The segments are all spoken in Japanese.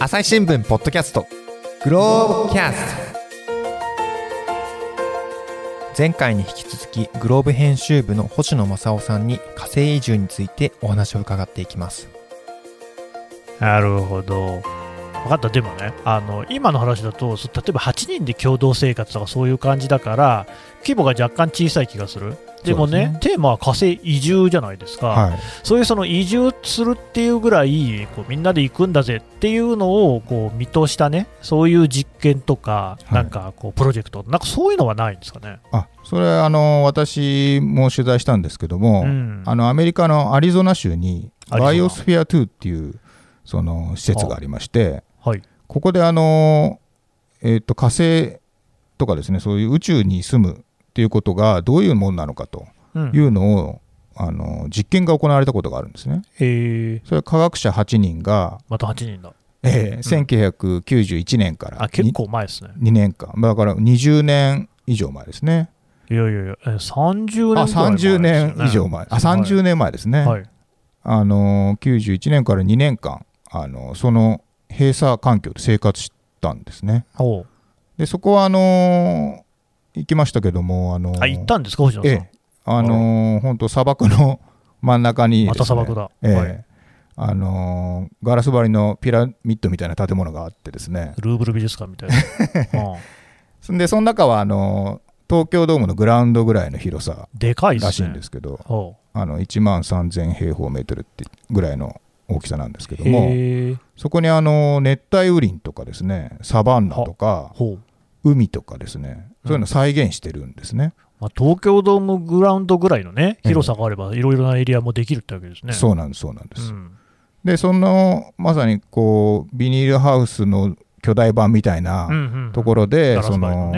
朝日新聞ポッドキャストグローブキャスト。前回に引き続きグローブ編集部の星野正夫さんに火星移住についてお話を伺っていきます。なるほど、分かった。でもね、今の話だと例えば8人で共同生活とかそういう感じだから規模が若干小さい気がする。でも ねテーマは火星移住じゃないですか、はい、そういうその移住するっていうぐらいこうみんなで行くんだぜっていうのをこう見通したね、そういう実験とか、はい、なんかこうプロジェクトなんかそういうのはないんですかね。あ、それは私も取材したんですけども、うん、アメリカのアリゾナ州にバイオスフィア2っていうその施設がありまして、はい、ここで火星とかですね、そういう宇宙に住むっていうことがどういうものなのかというのを、うん、実験が行われたことがあるんですね。それ科学者8人がまた8人だ、1991年から、あ、結構前ですね。2年間だから20年以上前ですね。いやいやいや、30年ぐらい前ですよね。30年以上前、あ、30年前ですね、はい、91年から2年間その閉鎖環境で生活したんですね。でそこは行きましたけども、行ったんですか、星野さん。本当砂漠の真ん中にですね、また砂漠だ、はい、ガラス張りのピラミッドみたいな建物があってですね、ルーブル美術館みたいなでその中は東京ドームのグラウンドぐらいの広さらしいんですけど、でかいですね。1万3000平方メートルってぐらいの大きさなんですけども、そこに熱帯雨林とかですね、サバンナとか海とかですね、そういうのを再現してるんですね、うん、まあ、東京ドームグラウンドぐらいのね広さがあればいろいろなエリアもできるってわけですね。そうなんです、そうなんです、うん、でそのまさにこうビニールハウスの巨大版みたいなところで、その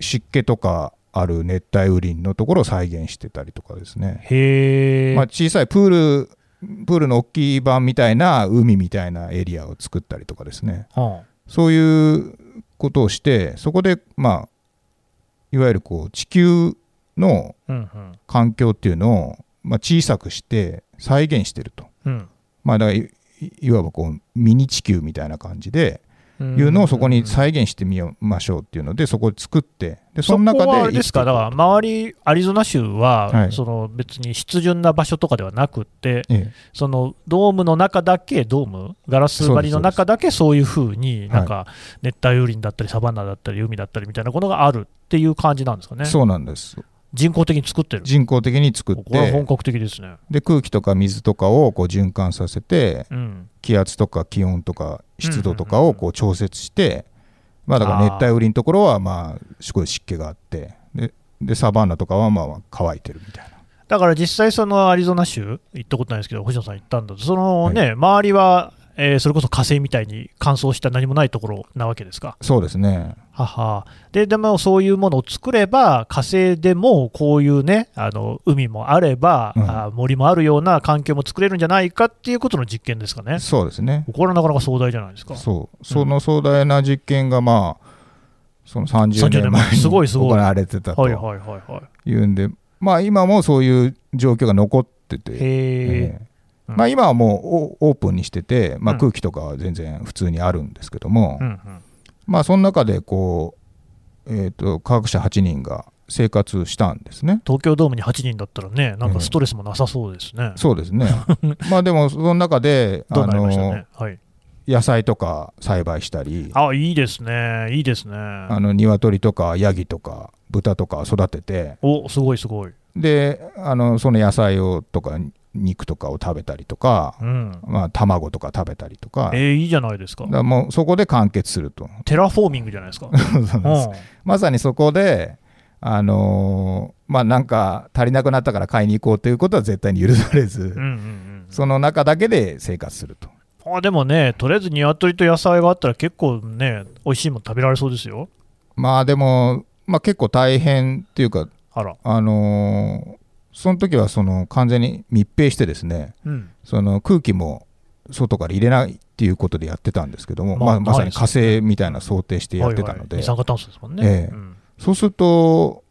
湿気とかある熱帯雨林のところを再現してたりとかですね。へー、まあ、小さいプールの大きい版みたいな海みたいなエリアを作ったりとかですね、はあ、そういうことをして、そこでまあいわゆるこう地球の環境っていうのをまあ小さくして再現してると、うん、まあだから いわばこうミニ地球みたいな感じでいうのをそこに再現してみましょうっていうので、そこで作って、でその中でそこはですか、だから周りアリゾナ州は、はい、その別に湿潤な場所とかではなくって、ええ、そのドームの中だけ、ドームガラス張りの中だけそういう風になんか熱帯雨林だったりサバンナだったり海だったりみたいなものがあるっていう感じなんですかね。そうなんです、人工的に作ってる。人工的に作って、これは本格的ですね。で空気とか水とかをこう循環させて、うん、気圧とか気温とか湿度とかをこう調節して、うんうんうん、まあ、だから熱帯雨林のところはまあすごい湿気があって、でサバンナとかはまあ乾いてるみたいな。だから実際そのアリゾナ州行ったことないですけど、星野さん行ったんだと、そのね、はい、周りはそれこそ火星みたいに乾燥した何もないところなわけですか。そうですね。はは。でもそういうものを作れば火星でもこういうね、海もあれば、うん、森もあるような環境も作れるんじゃないかっていうことの実験ですかね。そうですね。これはなかなか壮大じゃないですか。そう。その壮大な実験がまあその30年前に行われてたというんで、まあ今もそういう状況が残ってて。へー。まあ、今はもうオープンにしてて、まあ、空気とかは全然普通にあるんですけども、うんうんうん、まあ、その中でこう、科学者8人が生活したんですね。東京ドームに8人だったらね、なんかストレスもなさそうですね、そうですねまあでもその中で野菜とか栽培したり、あ、いいですね、いいですね。鶏とかヤギとか豚とか育てて、お、すごいすごい。でその野菜をとか肉とかを食べたりとか、うん、まあ、卵とか食べたりとか、いいじゃないですか。だからもうそこで完結すると。テラフォーミングじゃないですかそうです、うん、まさにそこでまあ、なんか足りなくなったから買いに行こうということは絶対に許されず、うんうんうん、その中だけで生活すると。あ、でもね、とりあえず鶏と野菜があったら結構ね美味しいもの食べられそうですよ。まあでも、まあ、結構大変っていうか、あら、その時はその完全に密閉してですね、うん、その空気も外から入れないっていうことでやってたんですけども、まあ、まさに火星みたいな想定してやってたので、はいはい、二酸化炭素ですもんね、そうすると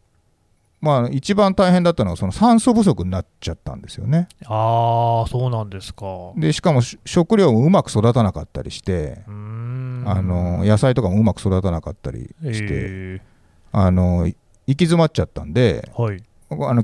まあ、一番大変だったのはその酸素不足になっちゃったんですよね。ああ、そうなんですか。でしかも食料もうまく育たなかったりして、うーん、野菜とかもうまく育たなかったりして、行き詰まっちゃったんで、はい、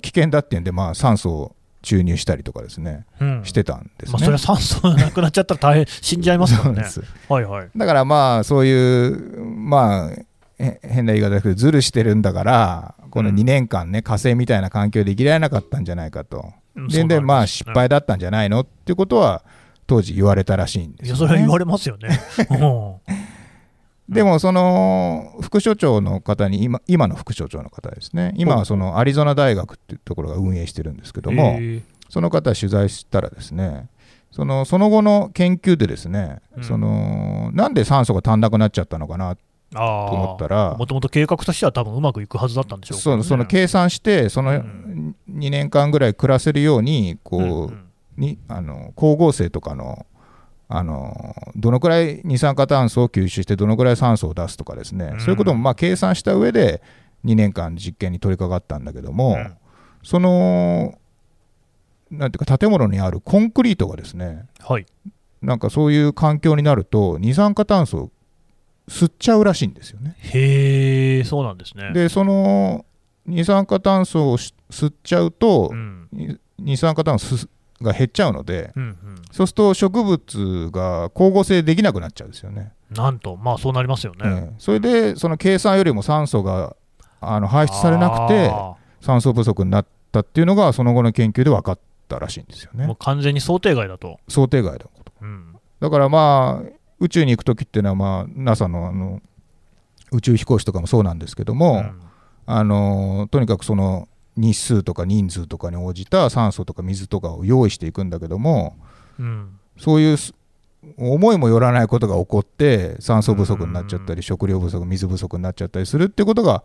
危険だっていうんで、まあ、酸素を注入したりとかですね、うん、してたんですね。まあ、それは酸素がなくなっちゃったら大変死んじゃいますからね。はいはい、だからまあそういう、まあ、変な言い方だけどずるしてるんだからこの2年間ね、うん、火星みたいな環境で生きられなかったんじゃないかと、うん、で、まあ失敗だったんじゃないのっていうことは当時言われたらしいんですよね。いやそれは言われますよね。でもその副所長の方に 今の副所長の方ですね、今はそのアリゾナ大学っていうところが運営してるんですけども、その方取材したらですね、その後の研究でですね、なんで酸素が足んなくなっちゃったのかなと思ったら、もともと計画としては多分うまくいくはずだったんでしょうかね。その計算してその2年間ぐらい暮らせるようにこうに光合成とかのどのくらい二酸化炭素を吸収してどのくらい酸素を出すとかですね、うん、そういうこともまあ計算した上で2年間実験に取り掛かったんだけども、うん、そのなんていうか建物にあるコンクリートがですね、はい、なんかそういう環境になると二酸化炭素を吸っちゃうらしいんですよね。へー、そうなんですね。でその二酸化炭素を吸っちゃうと、うん、二酸化炭素が減っちゃうので、うんうん、そうすると植物が光合成できなくなっちゃうんですよね。なんと、まあそうなりますよね。それでその計算よりも酸素が排出されなくて酸素不足になったっていうのがその後の研究で分かったらしいんですよね。もう完全に想定外だと。想定外だこと、うん、だからまあ宇宙に行くときっていうのは、まあ、NASA の宇宙飛行士とかもそうなんですけども、うん、とにかくその日数とか人数とかに応じた酸素とか水とかを用意していくんだけども、うん、そういう思いもよらないことが起こって酸素不足になっちゃったり、うん、食料不足、水不足になっちゃったりするっていうことが、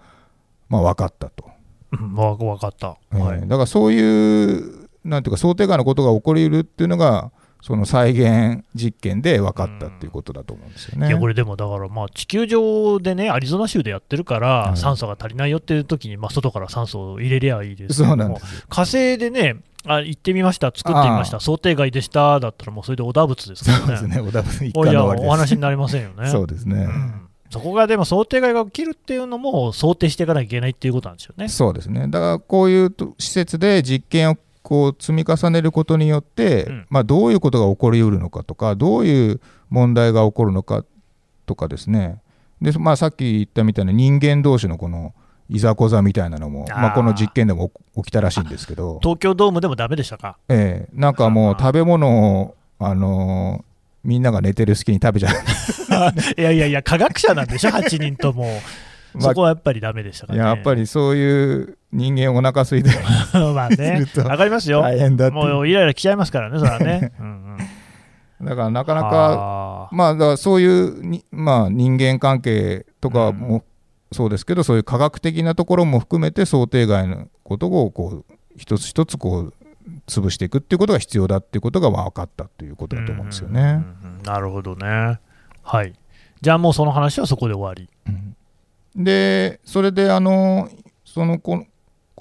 まあ、分かったと。分かった、はい、だからそういうなんていうか想定外のことが起こりうるっていうのがその再現実験で分かったっていうことだと思うんですよね。いやこれでもだからまあ地球上でねアリゾナ州でやってるから酸素が足りないよっていう時にまあ外から酸素を入れりゃいいですけども、火星でね行ってみました作ってみました想定外でしただったらもうそれでおだぶつですからね。そうですね、おだぶつ一貫の終わりです。いやお話になりませんよね。そうですね、うん、そこがでも想定外が起きるっていうのも想定していかなきゃいけないっていうことなんですよね。そうですね、だからこういう施設で実験をこう積み重ねることによって、うん、まあ、どういうことが起こりうるのかとかどういう問題が起こるのかとかですね。で、まあ、さっき言ったみたいな人間同士のこのいざこざみたいなのもまあ、この実験でも起きたらしいんですけど、東京ドームでもダメでしたか。なんかもう食べ物をみんなが寝てる隙に食べちゃういやいやいや科学者なんでしょ8人ともまあ、そこはやっぱりダメでしたかね。やっぱりそういう人間お腹空いてまあねわかりますよ。大変だってもうイライラきちゃいますからねそれはねうん、うん、だからなかなかまあだからそういうまあ、人間関係とかもそうですけど、うん、そういう科学的なところも含めて想定外のことをこう一つ一つこう潰していくっていうことが必要だっていうことが分かったっていうことだと思うんですよね、うんうんうん、なるほどね。はい、じゃあもうその話はそこで終わり、うん、でそれでこ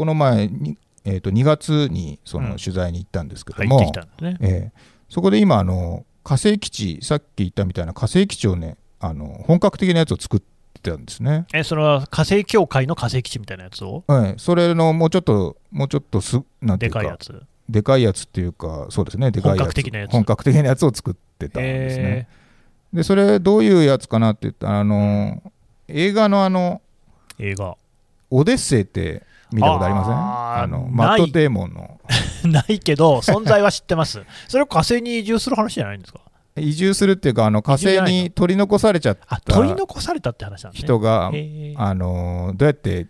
の前に、2月にその取材に行ったんですけども、うん、入ってきたんですね。そこで今火星基地、さっき言ったみたいな火星基地をね本格的なやつを作ってたんですね。それは火星協会の火星基地みたいなやつを、それのもうちょっとなんていうかでかいやつっていうか、そうですね、でかいやつ、本格的なやつを作ってたんですね。でそれどういうやつかなって言ったら映画の映画オデッセイって見たことありません？マット・デーモンのないけど存在は知ってますそれを火星に移住する話じゃないんですか？移住するっていうか火星に取り残されちゃったって話なんですね。人がどうやって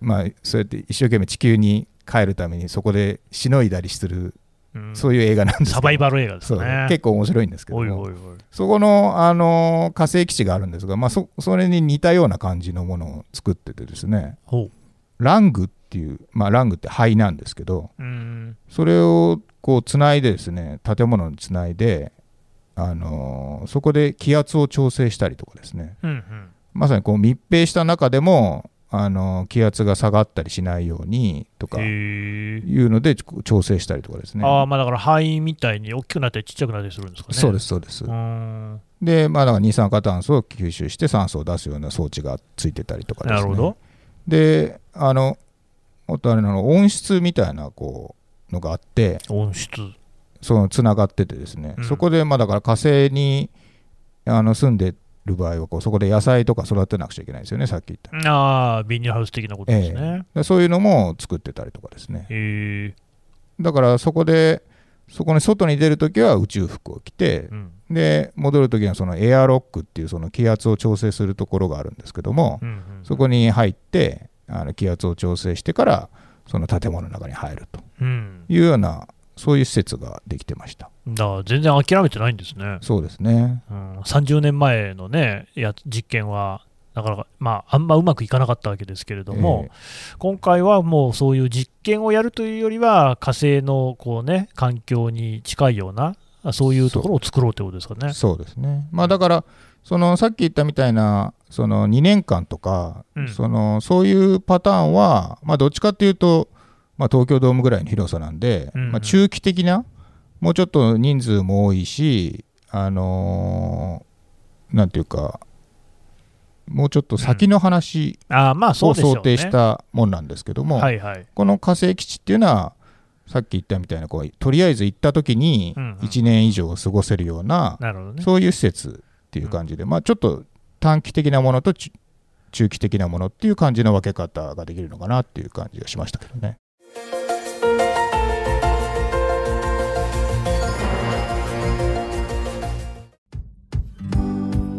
まあそうやって一生懸命地球に帰るためにそこでしのいだりする、うん、そういう映画なんです。サバイバル映画ですね。結構面白いんですけども、おいそこの、火星基地があるんですが、まあ、それに似たような感じのものを作っててですね、ラングっていう、まあ、ラングって灰なんですけど、うん、それをこうつないでですね、建物につないで、そこで気圧を調整したりとかですね、うんうん、まさにこう密閉した中でも気圧が下がったりしないようにとかいうので調整したりとかですね。あ、まあ、だから範囲みたいに大きくなったりちっちゃくなったりするんですかね。そうですそうです。で、まあ、だから二酸化炭素を吸収して酸素を出すような装置がついてたりとかですね。なるほど。で、もっとあれなの、温室みたいなこうのがあって、温室そのつながっててですね、うん、そこでまあだから火星に住んでる場合はこうそこで野菜とか育てなくちゃいけないですよね。さっき言ったビニールハウス的なことですね、そういうのも作ってたりとかですね。だからそこでそこに外に出るときは宇宙服を着て、うん、で戻るときにはそのエアロックっていうその気圧を調整するところがあるんですけども、うんうんうん、そこに入って気圧を調整してからその建物の中に入るというような、うん、そういう施設ができてました。だから全然諦めてないんですね。そうですね、うん、30年前のね実験はなかなか、まあ、あんまうまくいかなかったわけですけれども、今回はもうそういう実験をやるというよりは火星のこう、ね、環境に近いようなそういうところを作ろうということですかね。そうですね、まあ、だからそのさっき言ったみたいなその2年間とか、うん、そういうパターンは、まあ、どっちかというとまあ、東京ドームぐらいの広さなんで、うんうん、まあ、中期的なもうちょっと人数も多いし、なんていうかもうちょっと先の話を想定したもんなんですけども、この火星基地っていうのはさっき言ったみたいなこうとりあえず行った時に1年以上過ごせるような、うんうん、そういう施設っていう感じで、まあ、ちょっと短期的なものと中期的なものっていう感じの分け方ができるのかなっていう感じがしましたけどね。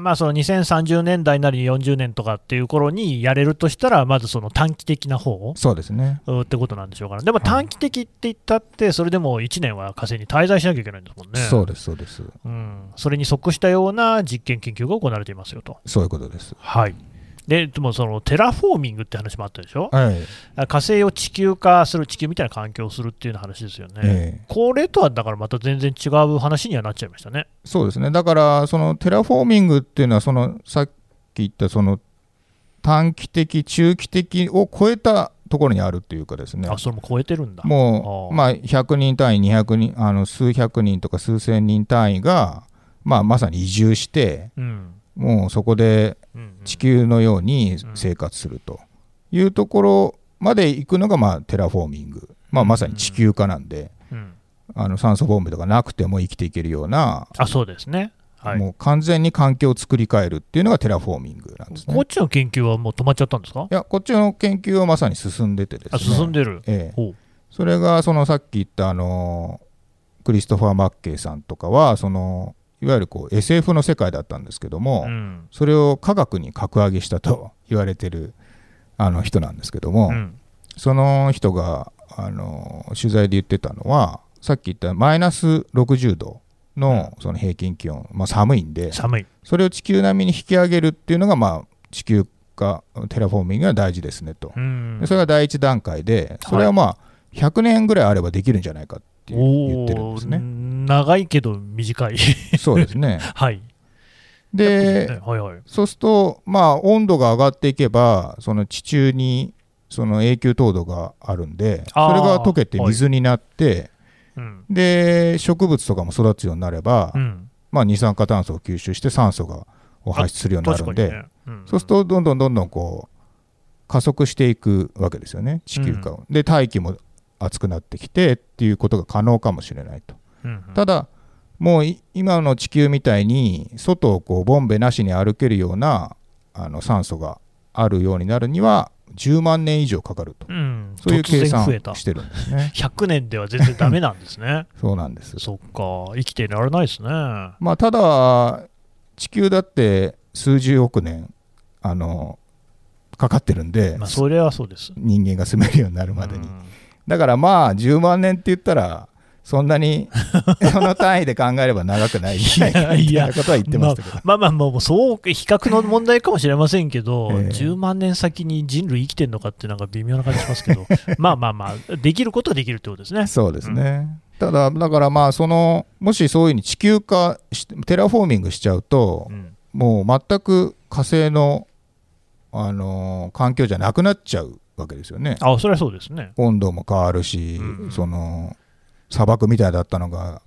まあ、その2030年代なり40年とかっていう頃にやれるとしたら、まずその短期的な方、そうですねってことなんでしょうから。でも短期的って言ったってそれでも1年は火星に滞在しなきゃいけないんですもんね。そうですそうです、うん、それに即したような実験研究が行われていますよと。そういうことです、はい。でもそのテラフォーミングって話もあったでしょ、はい、火星を地球化する、地球みたいな環境をするっていうような話ですよね、これとはだからまた全然違う話にはなっちゃいましたね。そうですね。だからそのテラフォーミングっていうのはそのさっき言ったその短期的中期的を超えたところにあるっていうかですね。あ、それも超えてるんだ。もうまあ100人単位200人数百人とか数千人単位が、まあ、まさに移住して、うん、もうそこで地球のように生活するというところまで行くのが、まあテラフォーミング、まあ、まさに地球化なんで、酸素ボンベとかなくても生きていけるような、そうですね、はい、もう完全に環境を作り変えるっていうのがテラフォーミングなんですね。こっちの研究はもう止まっちゃったんですか？いや、こっちの研究はまさに進んでてですね。進んでる、ほう。それがそのさっき言ったクリストファー・マッケイさんとかはそのいわゆるこう SF の世界だったんですけども、うん、それを科学に格上げしたと言われてる人なんですけども、うん、その人が取材で言ってたのはさっき言ったマイナス60度 その平均気温、まあ、寒いんでそれを地球並みに引き上げるっていうのが、まあ、地球化テラフォーミングが大事ですねと、うん、でそれが第一段階でそれはまあ、はい、100年ぐらいあればできるんじゃないかって言ってるんですね。長いけど短いそうですね、はい、で、はいはい、そうすると、まあ、温度が上がっていけばその地中にその永久凍土があるんでそれが溶けて水になって、はい、で植物とかも育つようになれば、うん、まあ、二酸化炭素を吸収して酸素を排出するようになるんで、ね、うんうん、そうするとどんどんどんどんこう加速していくわけですよね、地球化を、うん、で大気も熱くなってきてっていうことが可能かもしれないと。ただもう今の地球みたいに外をこうボンベなしに歩けるような酸素があるようになるには10万年以上かかると、うん、そういう計算してるんですね。100年では全然ダメなんですねそうなんです。そっか、生きていられないですね。まあ、ただ地球だって数十億年かかってるんで、まあ、それはそうです。人間が住めるようになるまでに、だからまあ10万年って言ったらそんなにその単位で考えれば長くないみたいなことは言ってましたけどまあまあもうそう比較の問題かもしれませんけど、10万年先に人類生きてるのかってなんか微妙な感じしますけどまあまあまあできることはできるってことですね。そうですね、うん、ただだからまあそのもしそういうふうに地球化テラフォーミングしちゃうと、うん、もう全く火星の、環境じゃなくなっちゃうわけですよね。あ、それはそうですね。温度も変わるし、うん、その砂漠みたいだったのが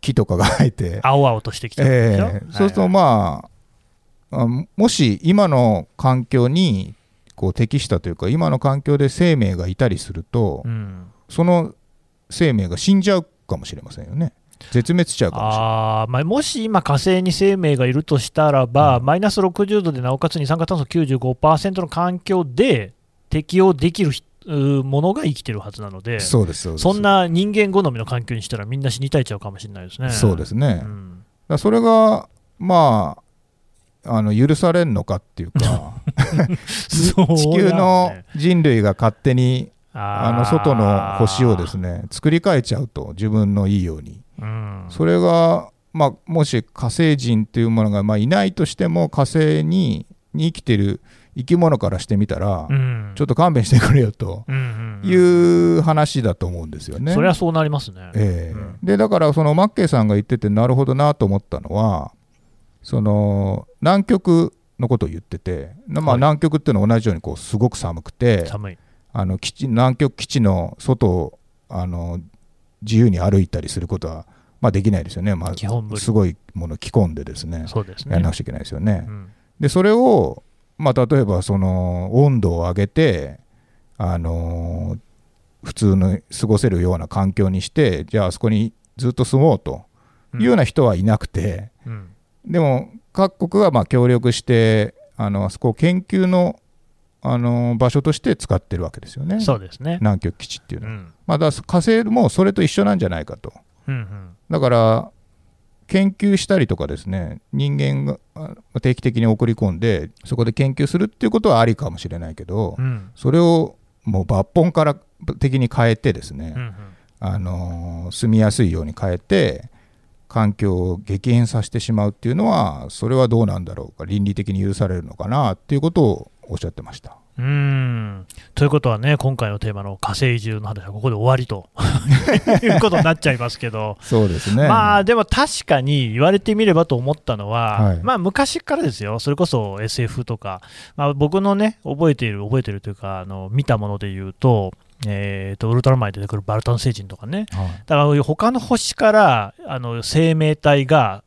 木とかが生えて青々としてきたんでしょ、そうするとまあ、もし今の環境にこう適したというか今の環境で生命がいたりすると、うん、その生命が死んじゃうかもしれませんよね。絶滅しちゃうかもしれない。あ、まあ、もし今火星に生命がいるとしたらば、うん、マイナス60度でなおかつ二酸化炭素 95% の環境で適応できるものが生きてるはずなので、そうですそうです。そんな人間好みの環境にしたらみんな死に絶えちゃうかもしれないですね。そうですね、うん、だそれがまあ、許されんのかっていうか地球の人類が勝手に外の星をですね作り変えちゃうと自分のいいように、うん、それが、まあ、もし火星人というものが、まあ、いないとしても火星に生きてる生き物からしてみたら、うん、ちょっと勘弁してくれよという話だと思うんですよね。それはそうなりますね、うん、でだからそのマッケイさんが言っててなるほどなと思ったのはその南極のことを言ってて、まあ、南極っていうのは同じようにこうすごく寒くて寒い南極基地の外を自由に歩いたりすることは、まあ、できないですよね、まあ、すごいものを着込んでですね、そうですね、やらなくちゃいけないですよね、うん、でそれをまあ、例えばその温度を上げて、普通の過ごせるような環境にしてじゃああそこにずっと住もうというような人はいなくて、うん、でも各国がまあ協力してあそこを研究の、場所として使ってるわけですよね。そうですね、南極基地っていうのは、うん、まあ、だ火星もそれと一緒なんじゃないかと、うんうん、だから研究したりとかですね人間が定期的に送り込んでそこで研究するっていうことはありかもしれないけど、うん、それをもう抜本から的に変えてですね、うんうん、住みやすいように変えて環境を激変させてしまうっていうのはそれはどうなんだろうか、倫理的に許されるのかなっていうことをおっしゃってました。うん、ということはね、今回のテーマの火星移住の話はここで終わりということになっちゃいますけどそうですね、まあ、でも確かに言われてみればと思ったのは、はい、まあ、昔からですよ、それこそ SF とか、まあ、僕のね覚えてるというか見たもので言うとウルトラマンに出てくるバルタン星人とかね、はい、だから他の星から生命体が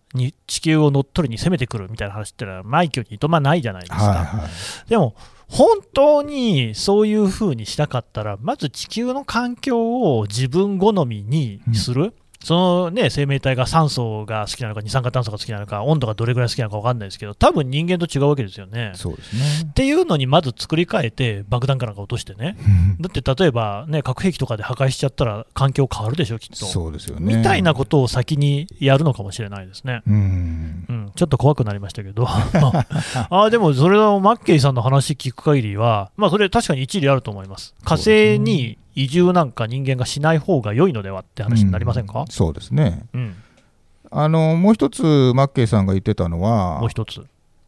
地球を乗っ取りに攻めてくるみたいな話ってのは枚挙にいとまないじゃないですか、はいはい、でも本当にそういう風にしたかったらまず地球の環境を自分好みにする、うん、そのね、生命体が酸素が好きなのか二酸化炭素が好きなのか温度がどれぐらい好きなのか分かんないですけど多分人間と違うわけですよね。そうですね、っていうのにまず作り変えて爆弾かなんか落としてねだって例えば、ね、核兵器とかで破壊しちゃったら環境変わるでしょきっと。そうですよね、みたいなことを先にやるのかもしれないですね。うん、うん、ちょっと怖くなりましたけどあ、でもそれのマッケイさんの話聞く限りは、まあ、それ確かに一理あると思います。火星に移住なんか人間がしない方が良いのではって話になりませんか、うん、そうですね、うん、もう一つマッケイさんが言ってたのはもう一つ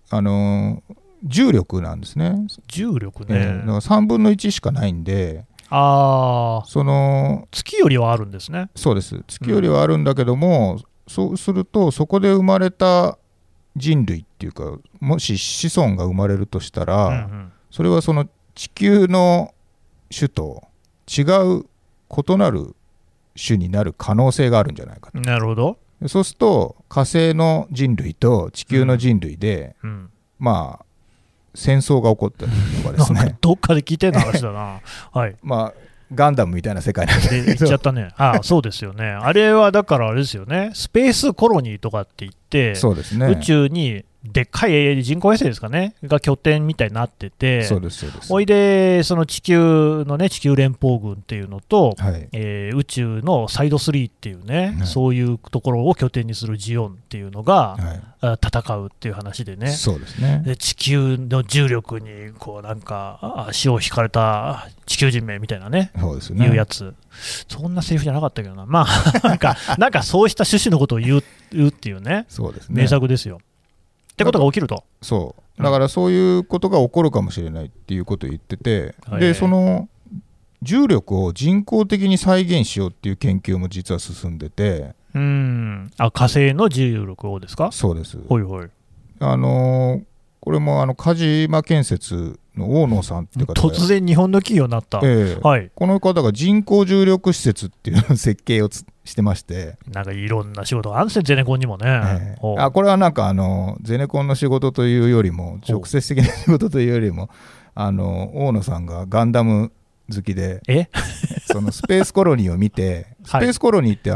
重力なんですね。重力ね、だから3分の1しかないんで、あ、その月よりはあるんですね。そうです、月よりはあるんだけども、うん、そうするとそこで生まれた人類っていうかもし子孫が生まれるとしたら、うんうん、それはその地球の種と違う異なる種になる可能性があるんじゃないかと。なるほど。そうすると火星の人類と地球の人類で、うんうん、まあ戦争が起こったりとかですね。なんかどっかで聞いてる話だな、はい、まあガンダムみたいな世界なんで言っちゃったね。ああ、そうですよね。あれはだからあれですよね、スペースコロニーとかって言って、そうですね、宇宙にでっかい人工衛星ですかねが拠点みたいになってて、そうですそうです。おいでその地球のね地球連邦軍っていうのと、はい、宇宙のサイド3っていうね、はい、そういうところを拠点にするジオンっていうのが、はい、戦うっていう話でね。そうですね。で地球の重力にこうなんか足を引かれた地球人名みたいなね、そうですね、いうやつ。そんなセリフじゃなかったけどな、まあなんかそうした趣旨のことを言うっていうね。そうですね、名作ですよ。ってことが起きると、そうだからそういうことが起こるかもしれないっていうことを言ってて、うん、でその重力を人工的に再現しようっていう研究も実は進んでて、うん、あ、火星の重力をですか。そうです。ほいほい。これも梶間建設の大野さんって方が突然日本の企業になった、はい、この方が人工重力施設っていう設計をしてまして、なんかいろんな仕事があるんですね、ゼネコンにもね、あ、これはなんかゼネコンの仕事というよりも直接的な仕事というよりも大野さんがガンダム好きでそのスペースコロニーを見てスペースコロニーって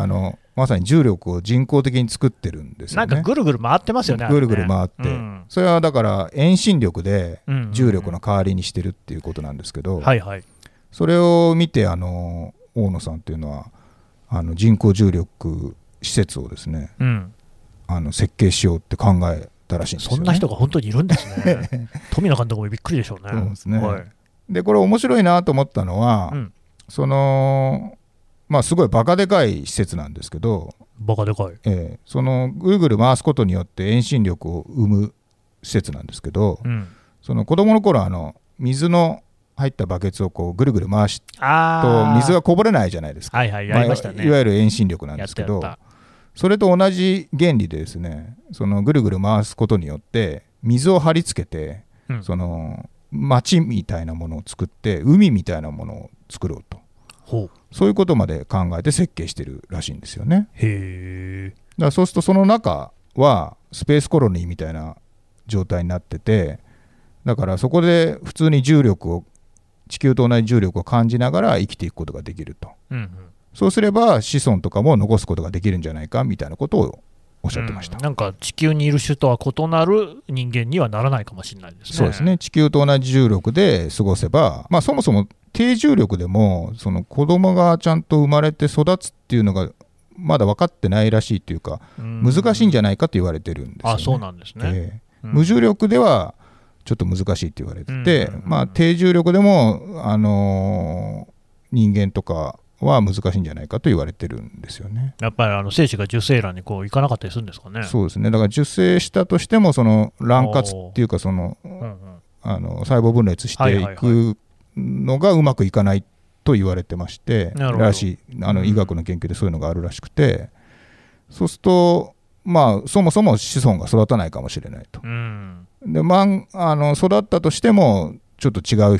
まさに重力を人工的に作ってるんですよね。なんかぐるぐる回ってますよね。ぐるぐる回って、うん、それはだから遠心力で重力の代わりにしてるっていうことなんですけど、それを見て大野さんっていうのは人工重力施設をですね、うん、設計しようって考えたらしいんですよね。そんな人が本当にいるんですね富野監督もびっくりでしょうね。そうですね、はい、でこれ面白いなと思ったのは、うん、まあ、すごいバカでかい施設なんですけど、バカでかい、そのぐるぐる回すことによって遠心力を生む施設なんですけど、うん、その子供の頃水の入ったバケツをこうぐるぐる回すと水がこぼれないじゃないですか、はいはい、やりましたね、まあ、いわゆる遠心力なんですけど、それと同じ原理でですね、そのぐるぐる回すことによって水を貼り付けて、うん、その街みたいなものを作って海みたいなものを作ろうと、ほう、そういうことまで考えて設計してるらしいんですよね。へえ。だからそうするとその中はスペースコロニーみたいな状態になってて、だからそこで普通に重力を地球と同じ重力を感じながら生きていくことができると、うんうん、そうすれば子孫とかも残すことができるんじゃないかみたいなことをおっしゃってました、うん、なんか地球にいる種とは異なる人間にはならないかもしれないですね。そうですね。地球と同じ重力で過ごせば、まあ、そもそも低重力でもその子供がちゃんと生まれて育つっていうのがまだ分かってないらしいというか、うん、難しいんじゃないかと言われてるんですよね。あ、そうなんですね、うん、無重力ではちょっと難しいって言われてて、まあ、低重力でも、人間とかは難しいんじゃないかと言われてるんですよね。やっぱり精子が受精卵にこういかなかったりするんですかね。そうですね。だから受精したとしてもその卵活っていうかその、うんうん、細胞分裂していくのがうまくいかないと言われてまして、らしい、医学の研究でそういうのがあるらしくて、うん、そうするとまあ、そもそも子孫が育たないかもしれないと、うん、で、育ったとしてもちょっと違う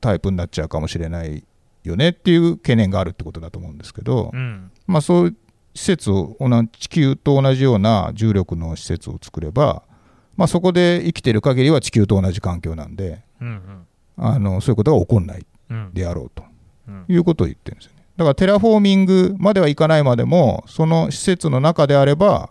タイプになっちゃうかもしれないよねっていう懸念があるってことだと思うんですけど、うん、まあ、そういう施設を地球と同じような重力の施設を作れば、まあ、そこで生きてる限りは地球と同じ環境なんで、うんうん、そういうことが起こんないであろうと、うんうん、いうことを言ってるんですよね。だからテラフォーミングまではいかないまでもその施設の中であれば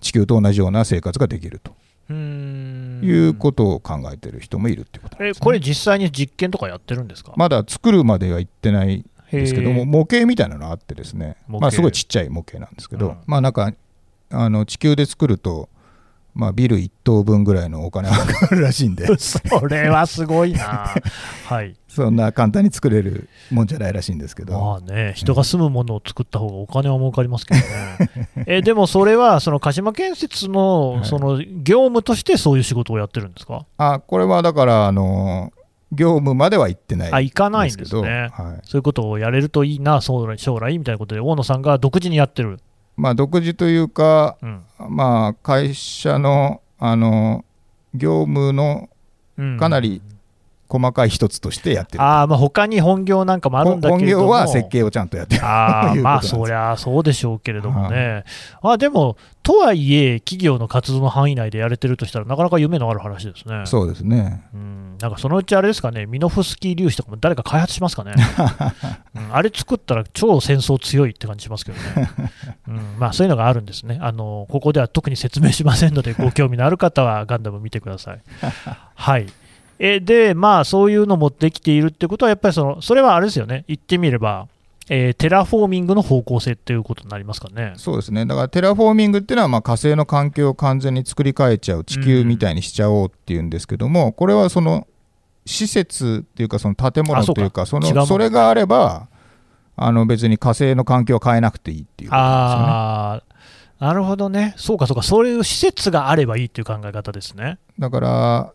地球と同じような生活ができるということを考えている人もいるってことなんですね。これ実際に実験とかやってるんですか。まだ作るまでは行ってないですけども、模型みたいなのがあってですね、まあ、すごいちっちゃい模型なんですけど、うん、まあ、なんか地球で作ると、まあ、ビル1棟分ぐらいのお金がかかるらしいんでそれはすごいな、はい、そんな簡単に作れるもんじゃないらしいんですけど、まあね、人が住むものを作った方がお金は儲かりますけどねでもそれはその鹿島建設 その業務としてそういう仕事をやってるんですか。あ、これはだから業務までは行ってないんですけど、あ、行かないんですね、はい、そういうことをやれるといいな将来みたいなことで大野さんが独自にやってる。まあ、独自というか、うん、まあ、会社の、業務のかなり細かい一つとしてやってる。ああ、まあ他に本業なんかもあるんだけれども、本業は設計をちゃんとやってる。ああ、まあそりゃそうでしょうけれどもね。ああ、でもとはいえ企業の活動の範囲内でやれてるとしたらなかなか夢のある話ですね。そうですね。うん、なんかそのうちあれですかね、ミノフスキー粒子とかも誰か開発しますかね。うん、あれ作ったら超戦争強いって感じしますけどね。うん、まあそういうのがあるんですね。ここでは特に説明しませんので、ご興味のある方はガンダム見てください。はい。で、まあ、そういうのもできているってことは、やっぱりそれはあれですよね、言ってみれば、テラフォーミングの方向性っていうことになりますかね。そうですね、だからテラフォーミングっていうのは、まあ、火星の環境を完全に作り変えちゃう、地球みたいにしちゃおうっていうんですけども、これはその施設っていうか、その建物というか、それがあれば、別に火星の環境を変えなくていいっていうことなんですよね。なるほどね、そうかそうか、そういう施設があればいいっていう考え方ですね。だから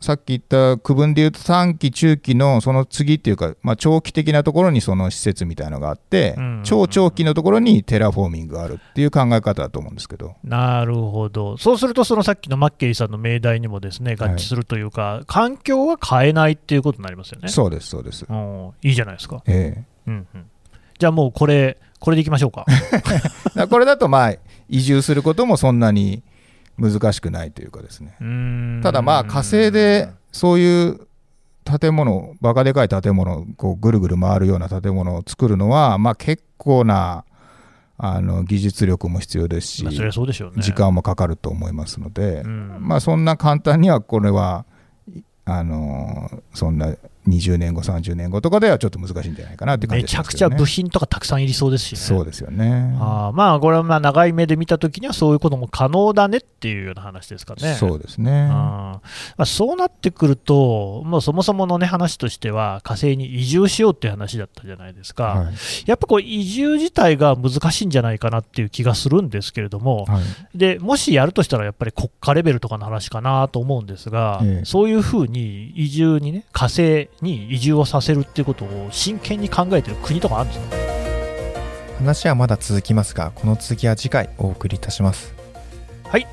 さっき言った区分でいうと短期中期のその次っていうか、まあ、長期的なところにその施設みたいのがあって、うんうんうんうん、超長期のところにテラフォーミングがあるっていう考え方だと思うんですけど。なるほど。そうするとそのさっきのマッケイさんの命題にもですね、合致するというか、はい、環境は変えないっていうことになりますよね。そうですそうです。いいじゃないですか。うんうん、じゃあもうこれでいきましょうか。これだとまあ移住することもそんなに難しくないというかですね。ただまあ火星でそういう建物、バカでかい建物をこうぐるぐる回るような建物を作るのはまあ結構な技術力も必要ですし、時間もかかると思いますので、まあそんな簡単にはこれはそんな20年後30年後とかではちょっと難しいんじゃないかなって感じですね。めちゃくちゃ部品とかたくさんいりそうですしね。そうですよね。まあこれはまあ長い目で見たときにはそういうことも可能だねっていうような話ですかね。そうですね。まあ、そうなってくるともうそもそもの、ね、話としては火星に移住しようっていう話だったじゃないですか。はい、やっぱこう移住自体が難しいんじゃないかなっていう気がするんですけれども、はい、でもしやるとしたらやっぱり国家レベルとかの話かなと思うんですが、そういうふうに移住にね、火星に移住をさせるっていうことを真剣に考えている国とかあるんですか。話はまだ続きますが、この続きは次回お送りいたします。はい、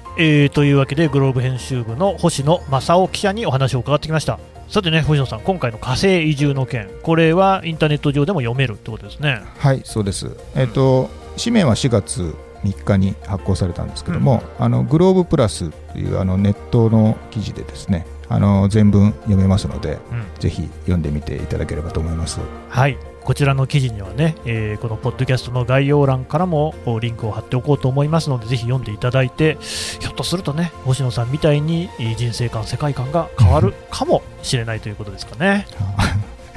というわけでグローブ編集部の星野正夫記者にお話を伺ってきました。さてね、星野さん、今回の火星移住の件、これはインターネット上でも読めるってことですね。はい、そうです。紙面は4月3日に発行されたんですけども、グローブプラスというネットの記事でですね、全文読めますので、ぜひ読んでみていただければと思います。はい、こちらの記事にはね、このポッドキャストの概要欄からもリンクを貼っておこうと思いますので、ぜひ読んでいただいて、ひょっとするとね、星野さんみたいに人生観世界観が変わるかもしれないということですかね。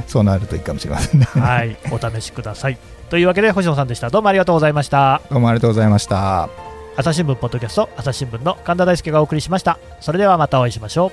そうなるといいかもしれませんね。はい、お試しください。というわけで星野さんでした。どうもありがとうございました。どうもありがとうございました。朝日新聞ポッドキャスト、朝日新聞の神田大輔がお送りしました。それではまたお会いしましょう。